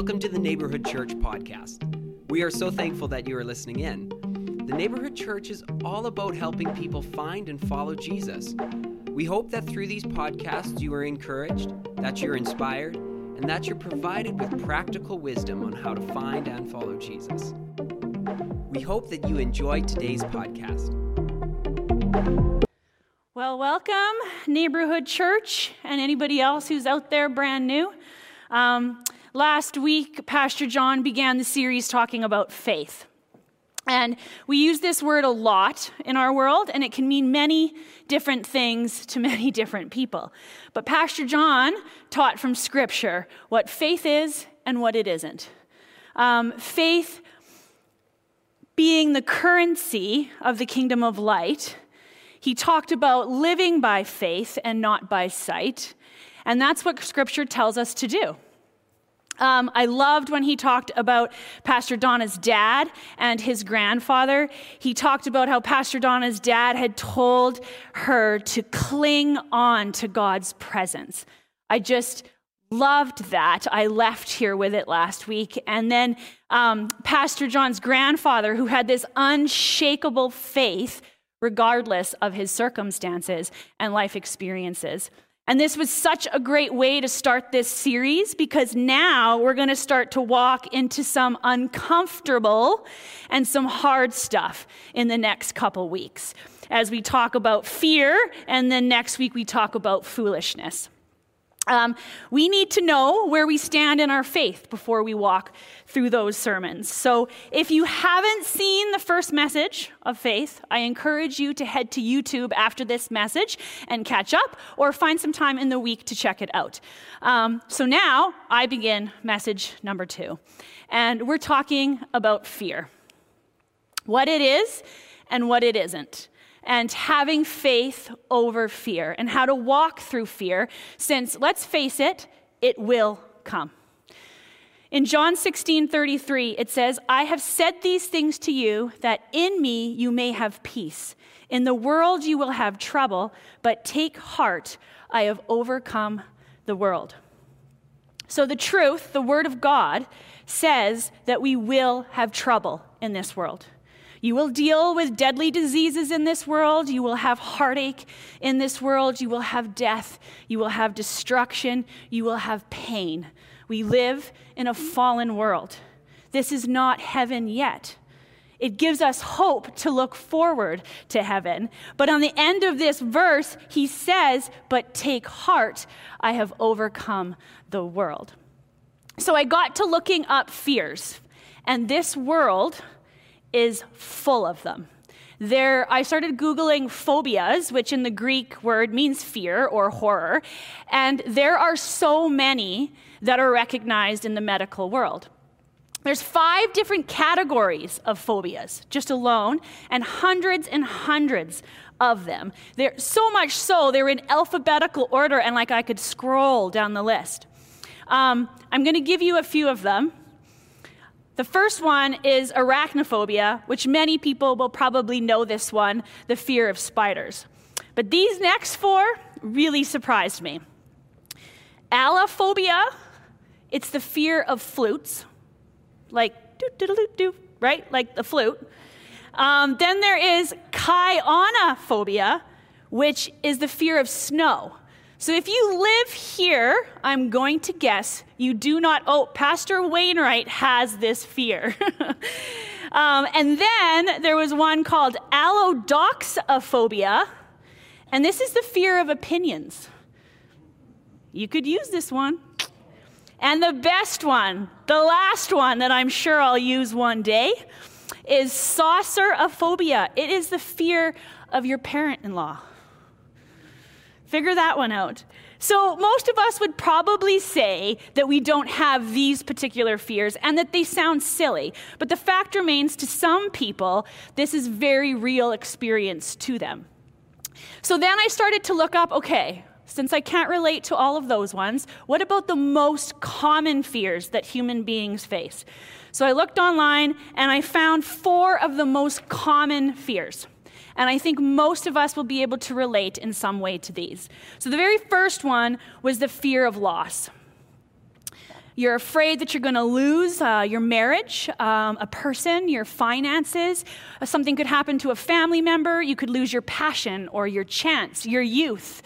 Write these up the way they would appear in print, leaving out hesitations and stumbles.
Welcome to the Neighborhood Church podcast. We are so thankful that you are listening in. The Neighborhood Church is all about helping people find and follow Jesus. We hope that through these podcasts you are encouraged, that you're inspired, and that you're provided with practical wisdom on how to find and follow Jesus. We hope that you enjoy today's podcast. Well, welcome, Neighborhood Church, and anybody else who's out there brand new. Last week, Pastor John began the series talking about faith. And we use this word a lot in our world, and it can mean many different things to many different people. But Pastor John taught from Scripture what faith is and what it isn't. Faith being the currency of the kingdom of light, he talked about living by faith and not by sight. And that's what Scripture tells us to do. I loved when he talked about Pastor Donna's dad and his grandfather. He talked about how Pastor Donna's dad had told her to cling on to God's presence. I just loved that. I left here with it last week. And then Pastor John's grandfather, who had this unshakable faith, regardless of his circumstances and life experiences. And this was such a great way to start this series, because now we're going to start to walk into some uncomfortable and some hard stuff in the next couple weeks as we talk about fear, and then next week we talk about foolishness. We need to know where we stand in our faith before we walk through those sermons. So if you haven't seen the first message of faith, I encourage you to head to YouTube after this message and catch up, or find some time in the week to check it out. So now I begin message number 2, and we're talking about fear, what it is and what it isn't, and having faith over fear, and how to walk through fear, since, let's face it, it will come. In John 16:33, it says, "I have said these things to you, that in me you may have peace. In the world you will have trouble, but take heart, I have overcome the world." So the truth, the word of God, says that we will have trouble in this world. You will deal with deadly diseases in this world. You will have heartache in this world. You will have death. You will have destruction. You will have pain. We live in a fallen world. This is not heaven yet. It gives us hope to look forward to heaven. But on the end of this verse, he says, "But take heart, I have overcome the world." So I got to looking up fears, and this world is full of them. I started Googling phobias, which in the Greek word means fear or horror, and there are so many that are recognized in the medical world. There's 5 different categories of phobias, just alone, and hundreds of them. They're so much so, they're in alphabetical order, and I could scroll down the list. I'm gonna give you a few of them. The first one is arachnophobia, which many people will probably know this one, the fear of spiders. But these next 4 really surprised me. Allophobia, it's the fear of flutes, like doo-doo-doo-doo, right? Like the flute. Then there is chionophobia, which is the fear of snow. So if you live here, I'm going to guess you do not. Oh, Pastor Wainwright has this fear. And then there was one called allodoxophobia, and this is the fear of opinions. You could use this one. And the best one, the last one that I'm sure I'll use one day, is saucerophobia. It is the fear of your parent-in-law. Figure that one out. So most of us would probably say that we don't have these particular fears and that they sound silly, but the fact remains, to some people, this is very real experience to them. So then I started to look up, okay, since I can't relate to all of those ones, what about the most common fears that human beings face? So I looked online and I found 4 of the most common fears. And I think most of us will be able to relate in some way to these. So the very first one was the fear of loss. You're afraid that you're going to lose your marriage, a person, your finances. Something could happen to a family member. You could lose your passion or your chance, your youth.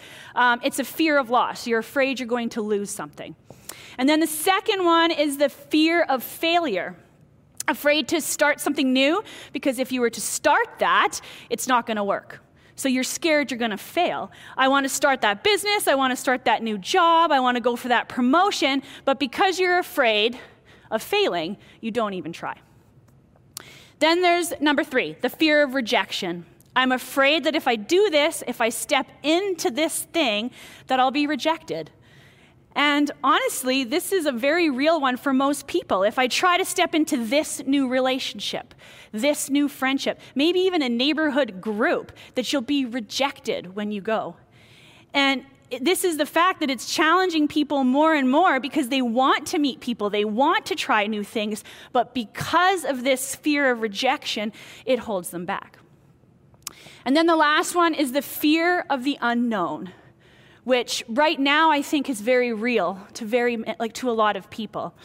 It's a fear of loss. You're afraid you're going to lose something. And then the second one is the fear of failure. Afraid to start something new, because if you were to start that, it's not going to work. So you're scared you're going to fail. I want to start that business. I want to start that new job. I want to go for that promotion. But because you're afraid of failing, you don't even try. Then there's number three, the fear of rejection. I'm afraid that if I do this, if I step into this thing, that I'll be rejected. And honestly, this is a very real one for most people. If I try to step into this new relationship, this new friendship, maybe even a neighborhood group, that you'll be rejected when you go. And this is the fact that it's challenging people more and more, because they want to meet people, they want to try new things, but because of this fear of rejection, it holds them back. And then the last one is the fear of the unknown, which right now I think is very real to a lot of people.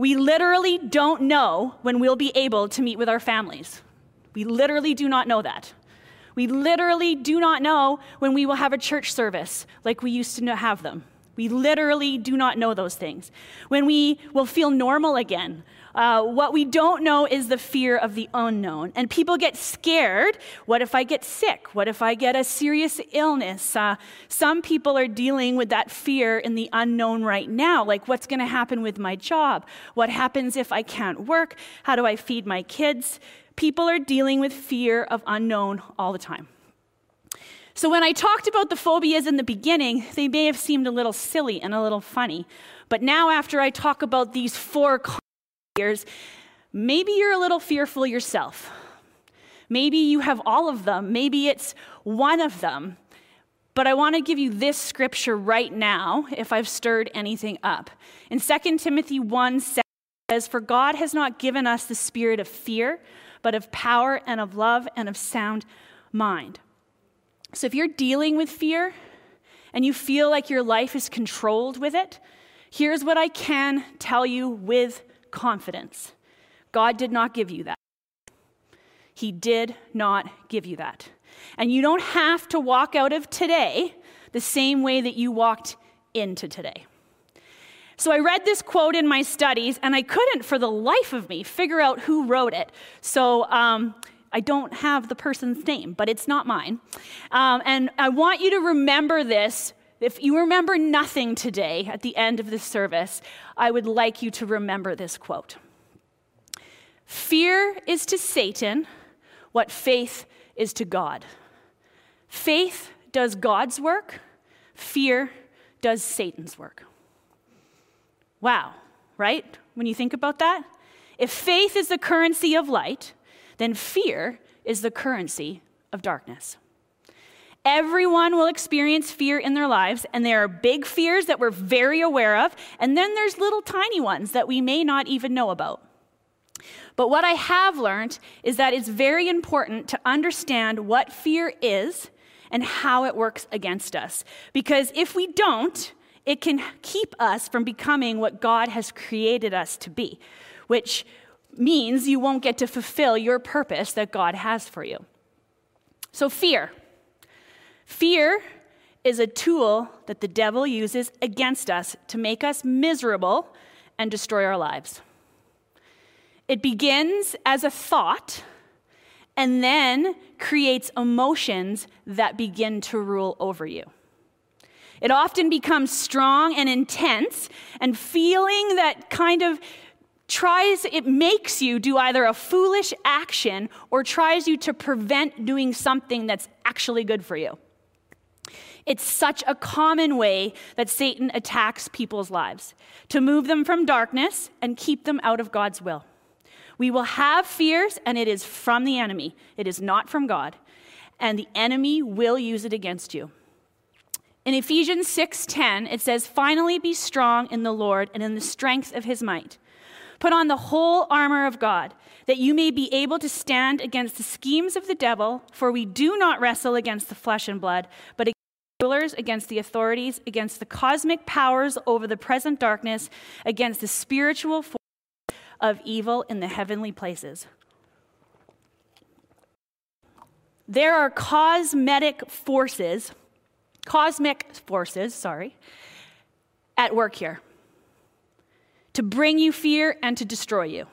We literally don't know when we'll be able to meet with our families. We literally do not know that. We literally do not know when we will have a church service like we used to have them. We literally do not know those things. When we will feel normal again. What we don't know is the fear of the unknown. And people get scared. What if I get sick? What if I get a serious illness? Some people are dealing with that fear in the unknown right now. Like, what's going to happen with my job? What happens if I can't work? How do I feed my kids? People are dealing with fear of unknown all the time. So when I talked about the phobias in the beginning, they may have seemed a little silly and a little funny. But now, after I talk about these four fears, maybe you're a little fearful yourself. Maybe you have all of them. Maybe it's one of them. But I want to give you this scripture right now, if I've stirred anything up. In 2 Timothy 1 says, "For God has not given us the spirit of fear, but of power and of love and of sound mind." So if you're dealing with fear and you feel like your life is controlled with it, here's what I can tell you with confidence. God did not give you that. He did not give you that. And you don't have to walk out of today the same way that you walked into today. So I read this quote in my studies, and I couldn't for the life of me figure out who wrote it. So I don't have the person's name, but it's not mine. And I want you to remember this. If you remember nothing today at the end of this service, I would like you to remember this quote. "Fear is to Satan what faith is to God. Faith does God's work. Fear does Satan's work." Wow, right? When you think about that? If faith is the currency of light, then fear is the currency of darkness. Everyone will experience fear in their lives, and there are big fears that we're very aware of, and then there's little tiny ones that we may not even know about. But what I have learned is that it's very important to understand what fear is and how it works against us, because if we don't, it can keep us from becoming what God has created us to be, which means you won't get to fulfill your purpose that God has for you. So fear. Fear is a tool that the devil uses against us to make us miserable and destroy our lives. It begins as a thought and then creates emotions that begin to rule over you. It often becomes strong and intense, and feeling that kind of it makes you do either a foolish action or tries you to prevent doing something that's actually good for you. It's such a common way that Satan attacks people's lives, to move them from darkness and keep them out of God's will. We will have fears, and it is from the enemy. It is not from God, and the enemy will use it against you. In Ephesians 6:10, it says, "Finally be strong in the Lord and in the strength of his might. Put on the whole armor of God, that you may be able to stand against the schemes of the devil, for we do not wrestle against the flesh and blood, but against rulers, against the authorities, against the cosmic powers over the present darkness, against the spiritual forces of evil in the heavenly places. There are cosmic forces, at work here to bring you fear and to destroy you.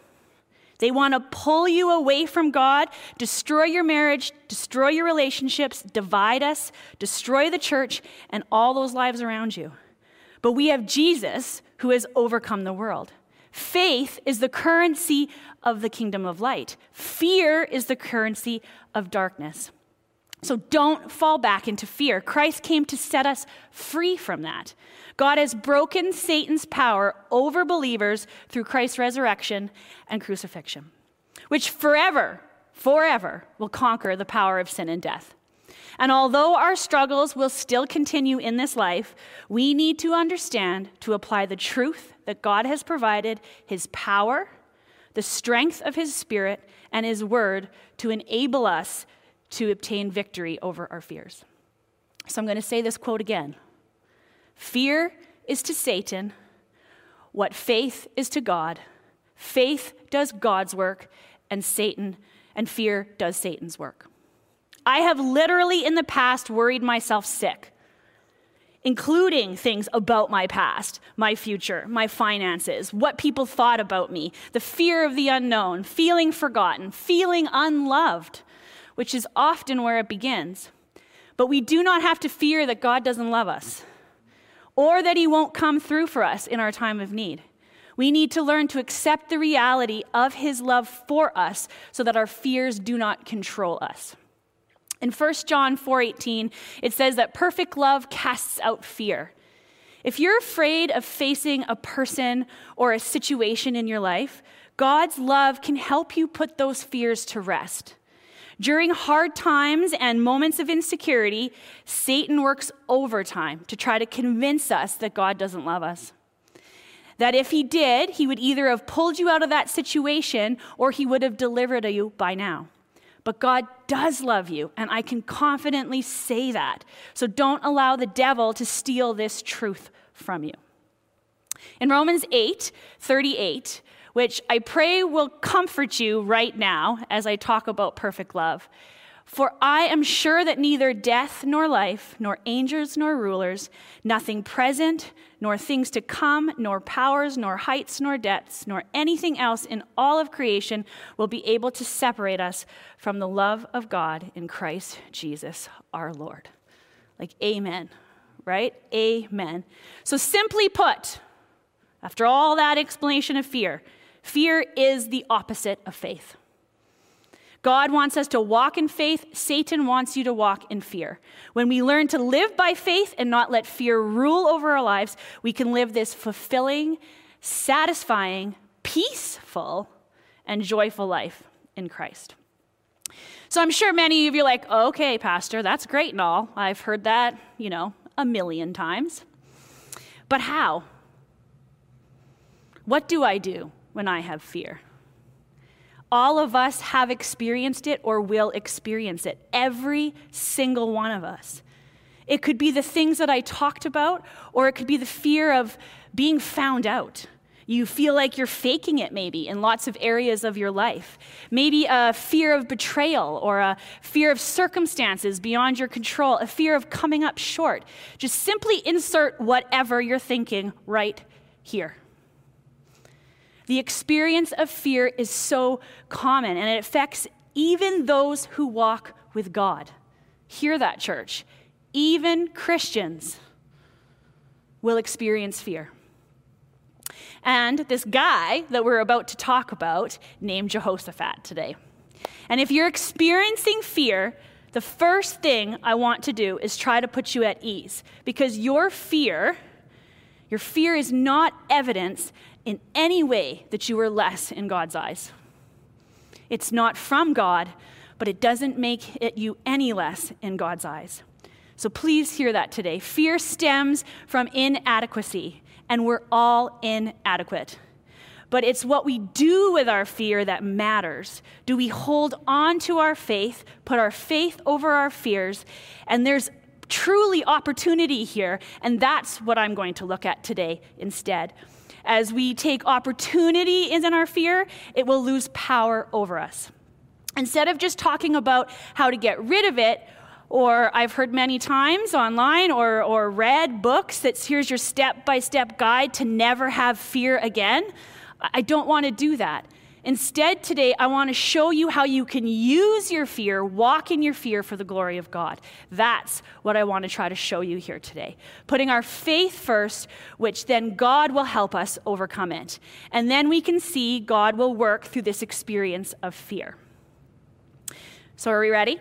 They want to pull you away from God, destroy your marriage, destroy your relationships, divide us, destroy the church, and all those lives around you. But we have Jesus who has overcome the world. Faith is the currency of the kingdom of light. Fear is the currency of darkness. So don't fall back into fear. Christ came to set us free from that. God has broken Satan's power over believers through Christ's resurrection and crucifixion, which forever will conquer the power of sin and death. And although our struggles will still continue in this life, we need to understand to apply the truth that God has provided his power, the strength of his Spirit, and his word to enable us to obtain victory over our fears. So I'm going to say this quote again. Fear is to Satan what faith is to God. Faith does God's work, and fear does Satan's work. I have literally in the past worried myself sick, including things about my past, my future, my finances, what people thought about me, the fear of the unknown, feeling forgotten, feeling unloved, which is often where it begins. But we do not have to fear that God doesn't love us or that he won't come through for us in our time of need. We need to learn to accept the reality of his love for us so that our fears do not control us. In 1 John 4:18, it says that perfect love casts out fear. If you're afraid of facing a person or a situation in your life, God's love can help you put those fears to rest. During hard times and moments of insecurity, Satan works overtime to try to convince us that God doesn't love us. That if he did, he would either have pulled you out of that situation or he would have delivered you by now. But God does love you, and I can confidently say that. So don't allow the devil to steal this truth from you. In Romans 8:38, which I pray will comfort you right now as I talk about perfect love, for I am sure that neither death nor life, nor angels nor rulers, nothing present, nor things to come, nor powers, nor heights, nor depths, nor anything else in all of creation will be able to separate us from the love of God in Christ Jesus our Lord. Like, amen, right? Amen. So simply put, after all that explanation of fear, fear is the opposite of faith. God wants us to walk in faith. Satan wants you to walk in fear. When we learn to live by faith and not let fear rule over our lives, we can live this fulfilling, satisfying, peaceful, and joyful life in Christ. So I'm sure many of you are like, okay, Pastor, that's great and all. I've heard that, a million times. But how? What do I do when I have fear? All of us have experienced it or will experience it. Every single one of us. It could be the things that I talked about, or it could be the fear of being found out. You feel like you're faking it maybe in lots of areas of your life. Maybe a fear of betrayal or a fear of circumstances beyond your control, a fear of coming up short. Just simply insert whatever you're thinking right here. The experience of fear is so common, and it affects even those who walk with God. Hear that, church. Even Christians will experience fear. And this guy that we're about to talk about named Jehoshaphat today. And if you're experiencing fear, the first thing I want to do is try to put you at ease, because your fear is not evidence in any way that you are less in God's eyes. It's not from God, but it doesn't make you any less in God's eyes. So please hear that today. Fear stems from inadequacy, and we're all inadequate. But it's what we do with our fear that matters. Do we hold on to our faith, put our faith over our fears? And there's truly opportunity here, and that's what I'm going to look at today instead. As we take opportunity in our fear, it will lose power over us. Instead of just talking about how to get rid of it, or I've heard many times online or read books that here's your step-by-step guide to never have fear again, I don't want to do that. Instead, today, I want to show you how you can use your fear, walk in your fear for the glory of God. That's what I want to try to show you here today. Putting our faith first, which then God will help us overcome it. And then we can see God will work through this experience of fear. So are we ready?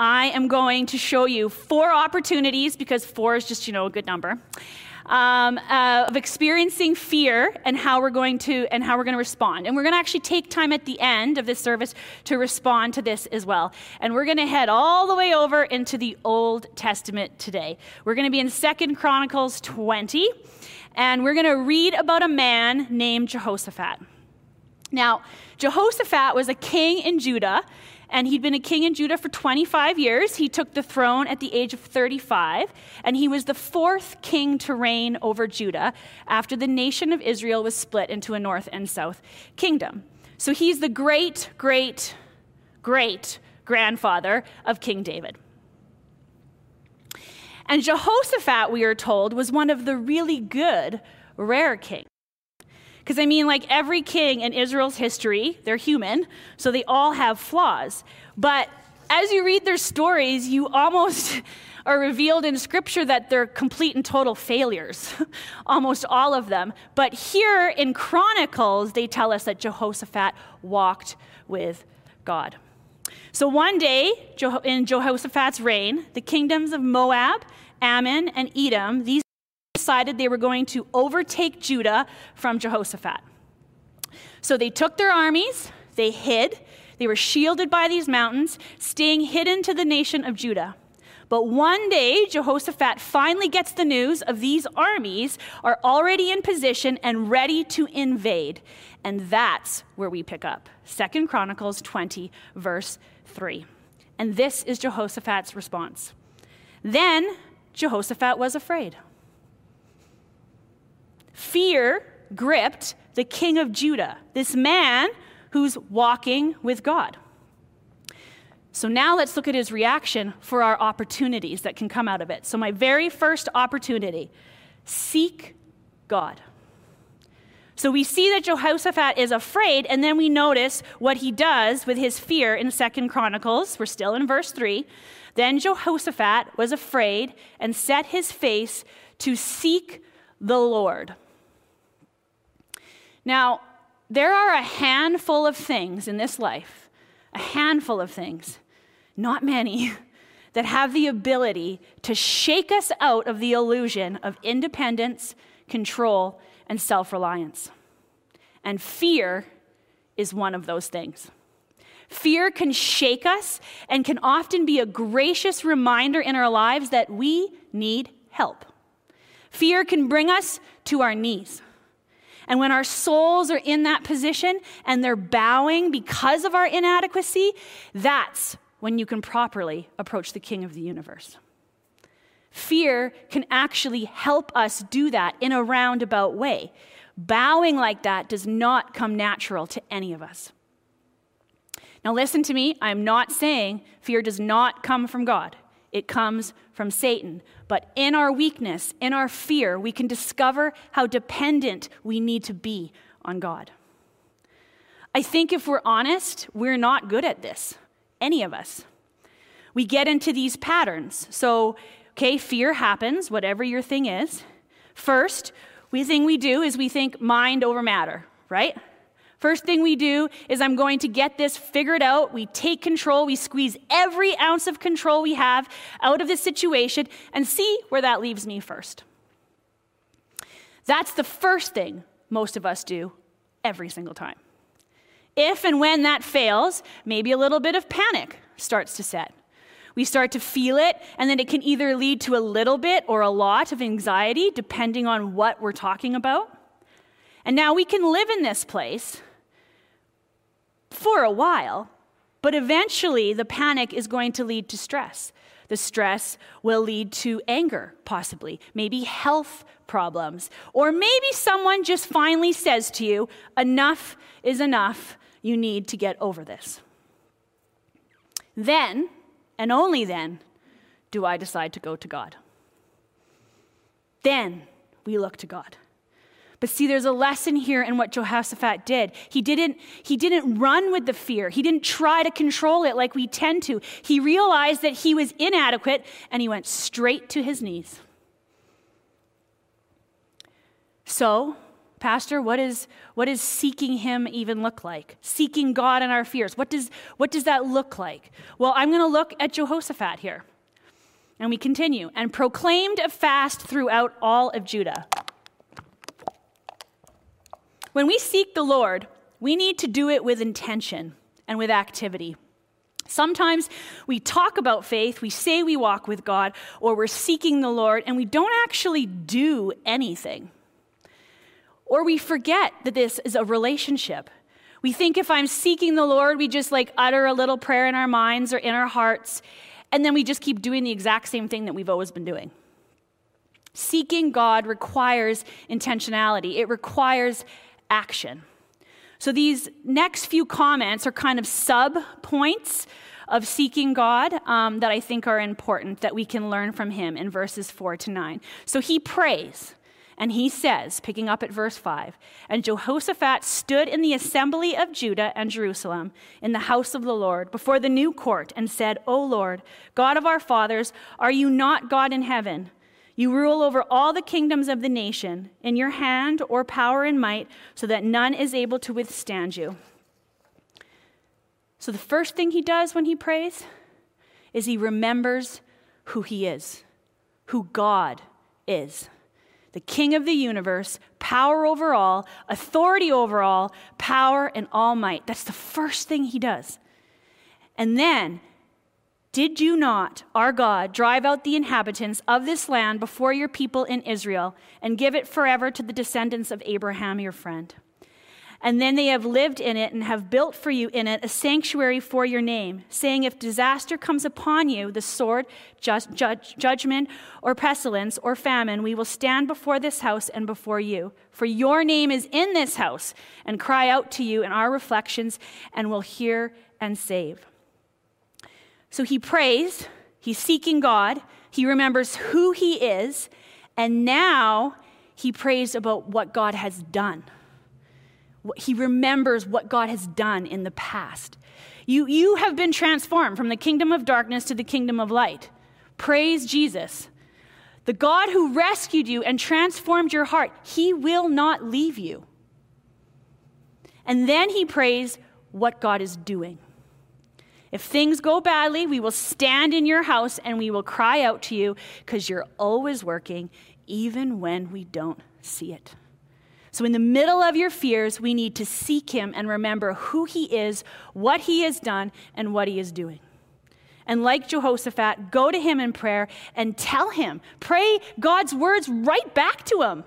I am going to show you 4 opportunities, because 4 is just, a good number. Of experiencing fear and how we're going to respond. And we're going to actually take time at the end of this service to respond to this as well. And we're going to head all the way over into the Old Testament today. We're going to be in 2 Chronicles 20, and we're going to read about a man named Jehoshaphat. Now, Jehoshaphat was a king in Judah, and he'd been a king in Judah for 25 years. He took the throne at the age of 35, and he was the 4th king to reign over Judah after the nation of Israel was split into a north and south kingdom. So he's the great, great, great grandfather of King David. And Jehoshaphat, we are told, was one of the really good, rare kings. Because, every king in Israel's history, they're human, so they all have flaws. But as you read their stories, you almost are revealed in Scripture that they're complete and total failures, almost all of them. But here in Chronicles, they tell us that Jehoshaphat walked with God. So one day, in Jehoshaphat's reign, the kingdoms of Moab, Ammon, and Edom, these decided they were going to overtake Judah from Jehoshaphat. So they took their armies, they hid, they were shielded by these mountains, staying hidden to the nation of Judah. But one day, Jehoshaphat finally gets the news of these armies are already in position and ready to invade. And that's where we pick up. 2 Chronicles 20, verse 3. And this is Jehoshaphat's response. Then Jehoshaphat was afraid. Fear gripped the king of Judah, this man who's walking with God. So now let's look at his reaction for our opportunities that can come out of it. So my very first opportunity, seek God. So we see that Jehoshaphat is afraid, and then we notice what he does with his fear in 2 Chronicles. We're still in verse 3. Then Jehoshaphat was afraid and set his face to seek the Lord. Now, there are a handful of things in this life, not many, that have the ability to shake us out of the illusion of independence, control, and self-reliance. And fear is one of those things. Fear can shake us and can often be a gracious reminder in our lives that we need help. Fear can bring us to our knees. And when our souls are in that position and they're bowing because of our inadequacy, that's when you can properly approach the King of the universe. Fear can actually help us do that in a roundabout way. Bowing like that does not come natural to any of us. Now listen to me, I'm not saying fear does not come from God. It comes from Satan. But in our weakness, in our fear, we can discover how dependent we need to be on God. I think if we're honest, we're not good at this, any of us. We get into these patterns. So, fear happens, whatever your thing is. First, the thing we do is we think mind over matter, right? First thing we do is I'm going to get this figured out. We take control. We squeeze every ounce of control we have out of this situation and see where that leaves me first. That's the first thing most of us do every single time. If and when that fails, maybe a little bit of panic starts to set. We start to feel it, and then it can either lead to a little bit or a lot of anxiety, depending on what we're talking about. And now we can live in this place for a while, but eventually the panic is going to lead to stress. The stress will lead to anger, possibly, maybe health problems, or maybe someone just finally says to you, enough is enough, you need to get over this. Then, and only then, do I decide to go to God. Then we look to God. But see, there's a lesson here in what Jehoshaphat did. He didn't run with the fear. He didn't try to control it like we tend to. He realized that he was inadequate, and he went straight to his knees. So, Pastor, what is seeking him even look like? Seeking God in our fears. What does that look like? Well, I'm going to look at Jehoshaphat here. And we continue. And proclaimed a fast throughout all of Judah. When we seek the Lord, we need to do it with intention and with activity. Sometimes we talk about faith, we say we walk with God, or we're seeking the Lord, and we don't actually do anything. Or we forget that this is a relationship. We think if I'm seeking the Lord, we just utter a little prayer in our minds or in our hearts, and then we just keep doing the exact same thing that we've always been doing. Seeking God requires intentionality. It requires action. So these next few comments are kind of sub-points of seeking God that I think are important that we can learn from him in verses 4-9. So he prays and he says, picking up at verse 5, and Jehoshaphat stood in the assembly of Judah and Jerusalem in the house of the Lord before the new court and said, O Lord, God of our fathers, are you not God in heaven? You rule over all the kingdoms of the nation in your hand or power and might so that none is able to withstand you. So the first thing he does when he prays is he remembers who he is, who God is. The King of the universe, power over all, authority over all, power and all might. That's the first thing he does. And then, did you not, our God, drive out the inhabitants of this land before your people in Israel and give it forever to the descendants of Abraham, your friend? And then they have lived in it and have built for you in it a sanctuary for your name, saying, if disaster comes upon you, the sword, judgment, or pestilence, or famine, we will stand before this house and before you. For your name is in this house, and cry out to you in our reflections, and will hear and save. So he prays, he's seeking God, he remembers who he is, and now he prays about what God has done. He remembers what God has done in the past. You have been transformed from the kingdom of darkness to the kingdom of light. Praise Jesus. The God who rescued you and transformed your heart, he will not leave you. And then he prays what God is doing. If things go badly, we will stand in your house and we will cry out to you because you're always working, even when we don't see it. So in the middle of your fears, we need to seek him and remember who he is, what he has done, and what he is doing. And like Jehoshaphat, go to him in prayer and tell him. Pray God's words right back to him.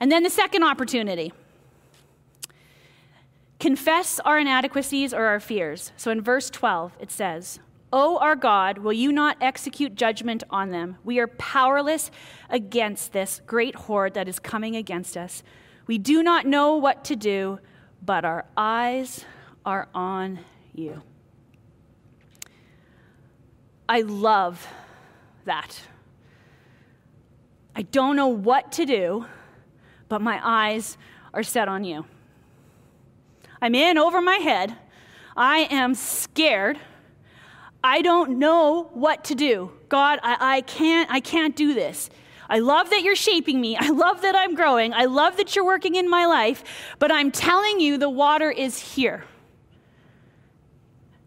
And then the second opportunity. Confess our inadequacies or our fears. So in verse 12, it says, O our God, will you not execute judgment on them? We are powerless against this great horde that is coming against us. We do not know what to do, but our eyes are on you. I love that. I don't know what to do, but my eyes are set on you. I'm in over my head. I am scared. I don't know what to do. God, I can't do this. I love that you're shaping me. I love that I'm growing. I love that you're working in my life, but I'm telling you the water is here.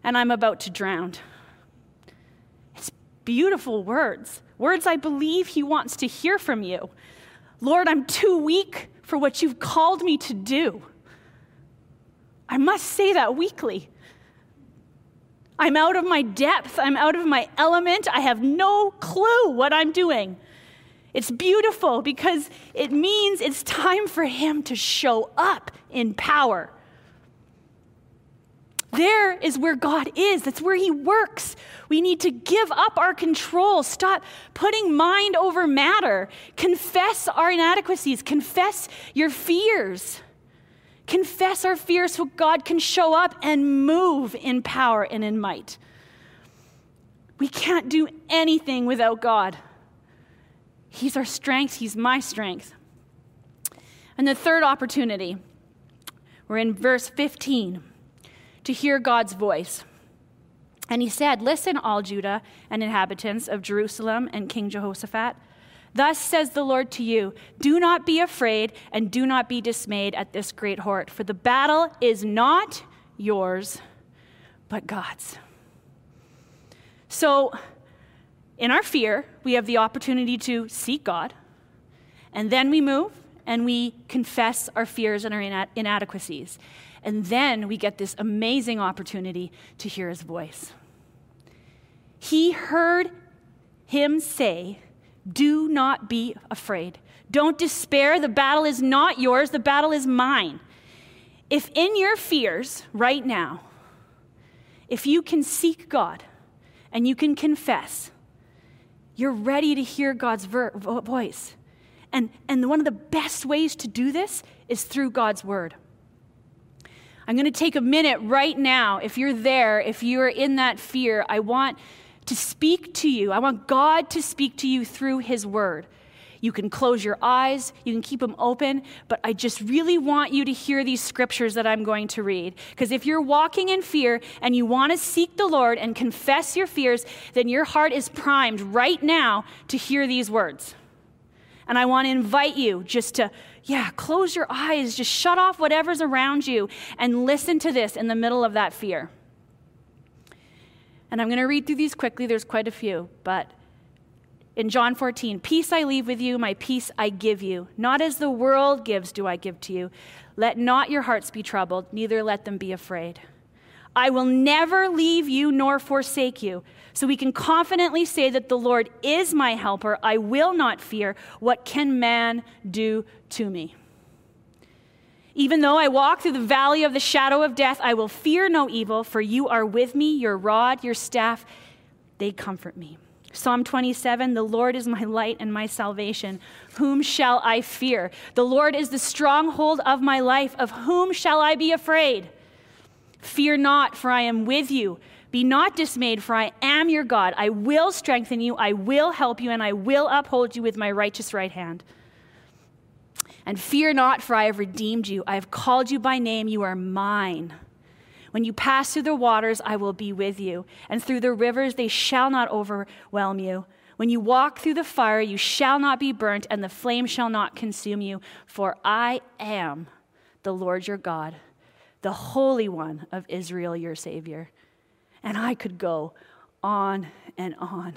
And I'm about to drown. It's beautiful words. Words I believe he wants to hear from you. Lord, I'm too weak for what you've called me to do. I must say that weekly. I'm out of my depth. I'm out of my element. I have no clue what I'm doing. It's beautiful because it means it's time for him to show up in power. There is where God is. That's where he works. We need to give up our control. Stop putting mind over matter. Confess our inadequacies. Confess your fears. Confess our fears so God can show up and move in power and in might. We can't do anything without God. He's our strength. He's my strength. And the third opportunity, we're in verse 15, to hear God's voice. And he said, "Listen, all Judah and inhabitants of Jerusalem and King Jehoshaphat. Thus says the Lord to you, do not be afraid and do not be dismayed at this great horde, for the battle is not yours, but God's." So in our fear, we have the opportunity to seek God, and then we move and we confess our fears and our inadequacies. And then we get this amazing opportunity to hear his voice. He heard him say, "Do not be afraid. Don't despair. The battle is not yours. The battle is mine." If in your fears right now, if you can seek God and you can confess, you're ready to hear God's voice. And one of the best ways to do this is through God's word. I'm going to take a minute right now. If you're there, if you're in that fear, I want to speak to you. I want God to speak to you through his word. You can close your eyes, you can keep them open, but I just really want you to hear these scriptures that I'm going to read. Because if you're walking in fear and you want to seek the Lord and confess your fears, then your heart is primed right now to hear these words. And I want to invite you just to, close your eyes, just shut off whatever's around you and listen to this in the middle of that fear. And I'm going to read through these quickly. There's quite a few, but in John 14, "Peace I leave with you, my peace I give you. Not as the world gives do I give to you. Let not your hearts be troubled, neither let them be afraid. I will never leave you nor forsake you." So we can confidently say that the Lord is my helper. I will not fear. What can man do to me? "Even though I walk through the valley of the shadow of death, I will fear no evil, for you are with me, your rod, your staff, they comfort me." Psalm 27, "The Lord is my light and my salvation. Whom shall I fear? The Lord is the stronghold of my life. Of whom shall I be afraid? Fear not, for I am with you. Be not dismayed, for I am your God. I will strengthen you, I will help you, and I will uphold you with my righteous right hand. And fear not, for I have redeemed you. I have called you by name, you are mine. When you pass through the waters, I will be with you, and through the rivers they shall not overwhelm you. When you walk through the fire, you shall not be burnt, and the flame shall not consume you, for I am the Lord your God, the Holy One of Israel, your Savior." And I could go on and on.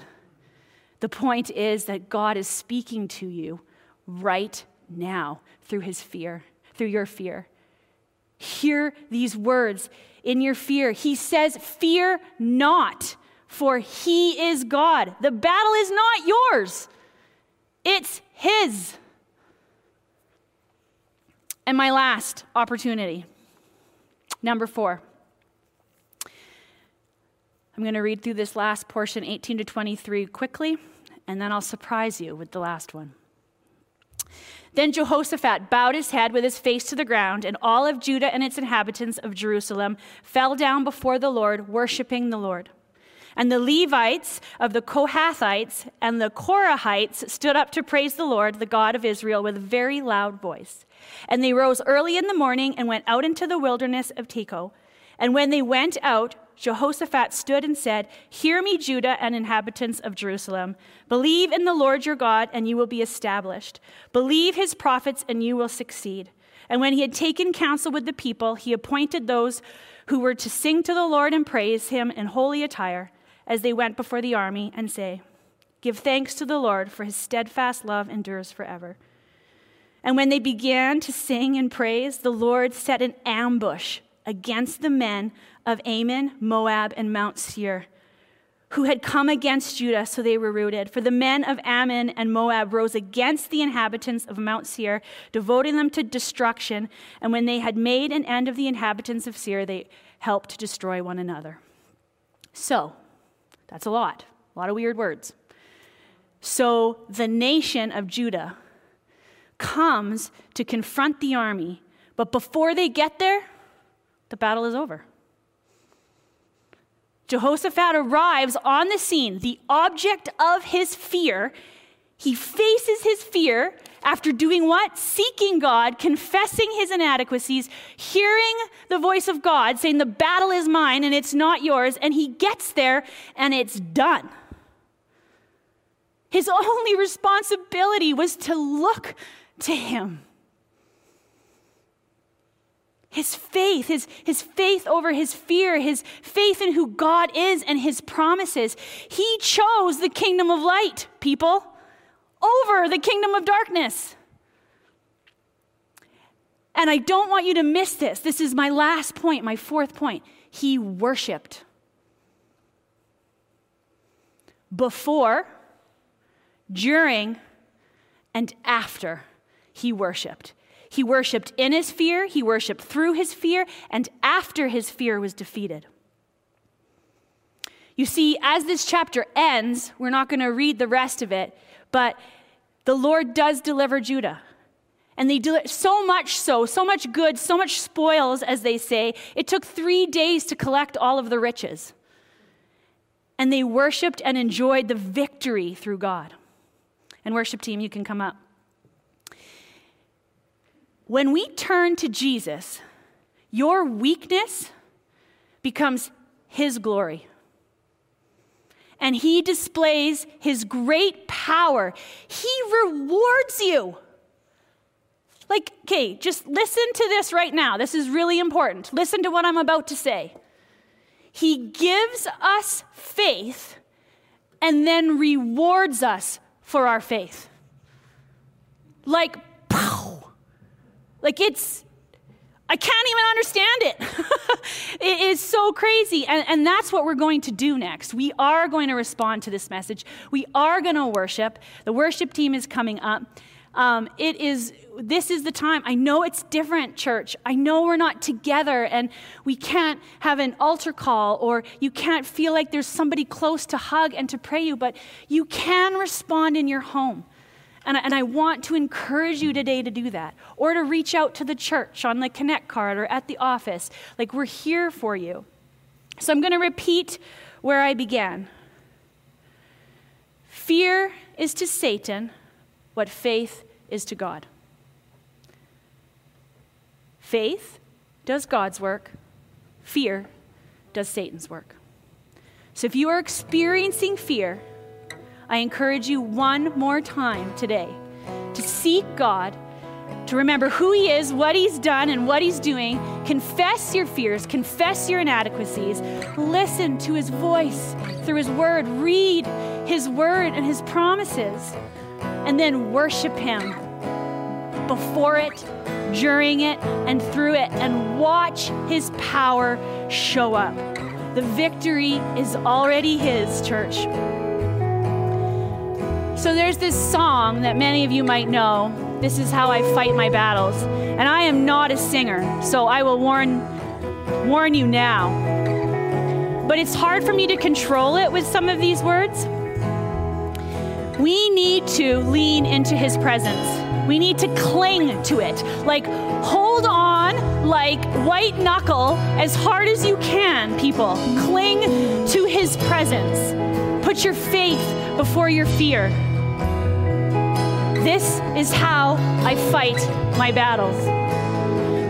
The point is that God is speaking to you right now through his fear, through your fear. Hear these words in your fear. He says, "Fear not, for he is God. The battle is not yours. It's his." And my last opportunity, number 4. I'm going to read through this last portion, 18 to 23, quickly, and then I'll surprise you with the last one. "Then Jehoshaphat bowed his head with his face to the ground, and all of Judah and its inhabitants of Jerusalem fell down before the Lord, worshiping the Lord. And the Levites of the Kohathites and the Korahites stood up to praise the Lord, the God of Israel, with a very loud voice. And they rose early in the morning and went out into the wilderness of Teko. And when they went out, Jehoshaphat stood and said, 'Hear me, Judah and inhabitants of Jerusalem. Believe in the Lord your God, and you will be established. Believe his prophets, and you will succeed.' And when he had taken counsel with the people, he appointed those who were to sing to the Lord and praise him in holy attire as they went before the army and say, 'Give thanks to the Lord, for his steadfast love endures forever.' And when they began to sing and praise, the Lord set an ambush against the men of Ammon, Moab, and Mount Seir, who had come against Judah, so they were routed. For the men of Ammon and Moab rose against the inhabitants of Mount Seir, devoting them to destruction. And when they had made an end of the inhabitants of Seir, they helped to destroy one another. So, that's a lot of weird words. So the nation of Judah comes to confront the army, but before they get there, the battle is over. Jehoshaphat arrives on the scene, the object of his fear. He faces his fear after doing what? Seeking God, confessing his inadequacies, hearing the voice of God saying, the battle is mine and it's not yours. And he gets there and it's done. His only responsibility was to look to him. His faith over his fear, his faith in who God is and his promises. He chose the kingdom of light, people, over the kingdom of darkness. And I don't want you to miss this. This is my last point, my fourth point. He worshiped. Before, during, and after he worshiped. He worshiped in his fear, he worshiped through his fear, and after his fear was defeated. You see, as this chapter ends, we're not going to read the rest of it, but the Lord does deliver Judah. And they do so much good, so much spoils, as they say. It took 3 days to collect all of the riches. And they worshiped and enjoyed the victory through God. And worship team, you can come up. When we turn to Jesus, your weakness becomes his glory. And he displays his great power. He rewards you. Like, okay, just listen to this right now. This is really important. Listen to what I'm about to say. He gives us faith and then rewards us for our faith. Like, pow! Like I can't even understand it. It is so crazy. And that's what we're going to do next. We are going to respond to this message. We are going to worship. The worship team is coming up. This is the time. I know it's different, church. I know we're not together and we can't have an altar call, or you can't feel like there's somebody close to hug and to pray you, but you can respond in your home. And I want to encourage you today to do that, or to reach out to the church on the Connect card or at the office. Like, we're here for you. So I'm going to repeat where I began. Fear is to Satan what faith is to God. Faith does God's work. Fear does Satan's work. So if you are experiencing fear, I encourage you one more time today to seek God, to remember who he is, what he's done, and what he's doing. Confess your fears, confess your inadequacies, listen to his voice through his word, read his word and his promises, and then worship him before it, during it, and through it, and watch his power show up. The victory is already his, church. So there's this song that many of you might know. This is how I fight my battles. And I am not a singer, so I will warn you now. But it's hard for me to control it with some of these words. We need to lean into his presence. We need to cling to it. Like, hold on like white knuckle as hard as you can, people. Cling to his presence. Put your faith before your fear. This is how I fight my battles.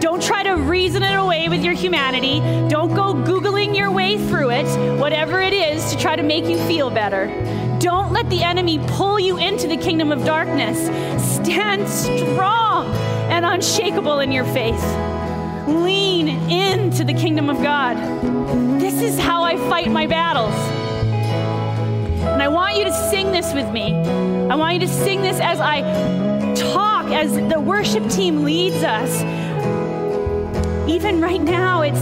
Don't try to reason it away with your humanity. Don't go Googling your way through it, whatever it is, to try to make you feel better. Don't let the enemy pull you into the kingdom of darkness. Stand strong and unshakable in your faith. Lean into the kingdom of God. This is how I fight my battles. And I want you to sing this with me. I want you to sing this as I talk, as the worship team leads us. Even right now, if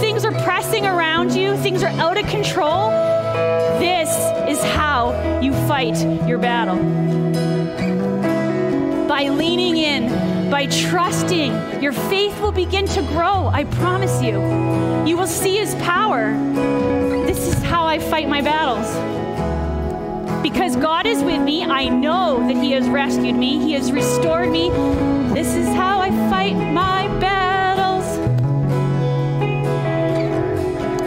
things are pressing around you, things are out of control, This is how you fight your battle. By leaning in, by trusting, your faith will begin to grow, I promise you. You will see His power. This is how I fight my battles. Because God is with me, I know that He has rescued me, He has restored me. This is how I fight my battles.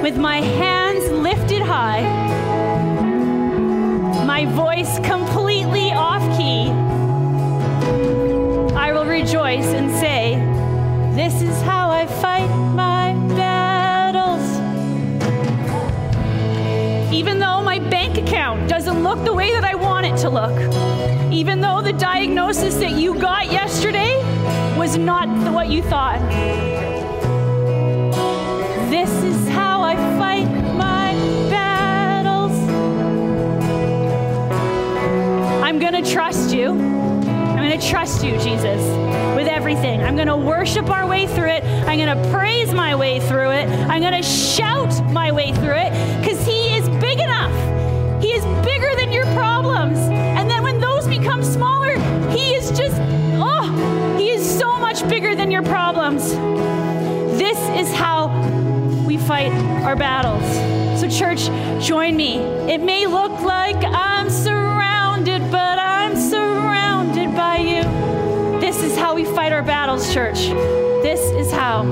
With my hands lifted high, my voice completely off key, I will rejoice and say, this is how I fight my battles. Even though my bank account doesn't look the way that I want it to look, even though the diagnosis that you got yesterday was not what you thought, this is how I fight my battles. I'm going to trust you. I'm going to trust you, Jesus, with everything. I'm going to worship our way through it. I'm going to praise my way through it. I'm going to shout my way through it, because He is big enough. He is bigger than your problems. And then when those become smaller, He is just, oh, He is so much bigger than your problems. This is how we fight our battles. So church, join me. It may look like I'm surrounded, but I'm surrounded by you. This is how we fight our battles, church. This is how.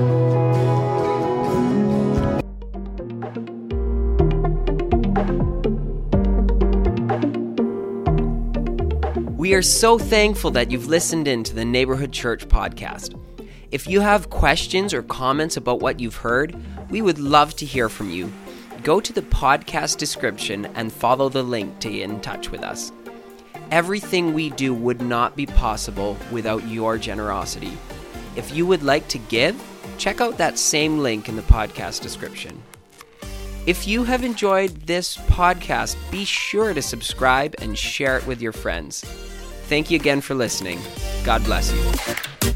We are so thankful that you've listened in to the Neighborhood Church podcast. If you have questions or comments about what you've heard, we would love to hear from you. Go to the podcast description and follow the link to get in touch with us. Everything we do would not be possible without your generosity. If you would like to give, check out that same link in the podcast description. If you have enjoyed this podcast, be sure to subscribe and share it with your friends. Thank you again for listening. God bless you.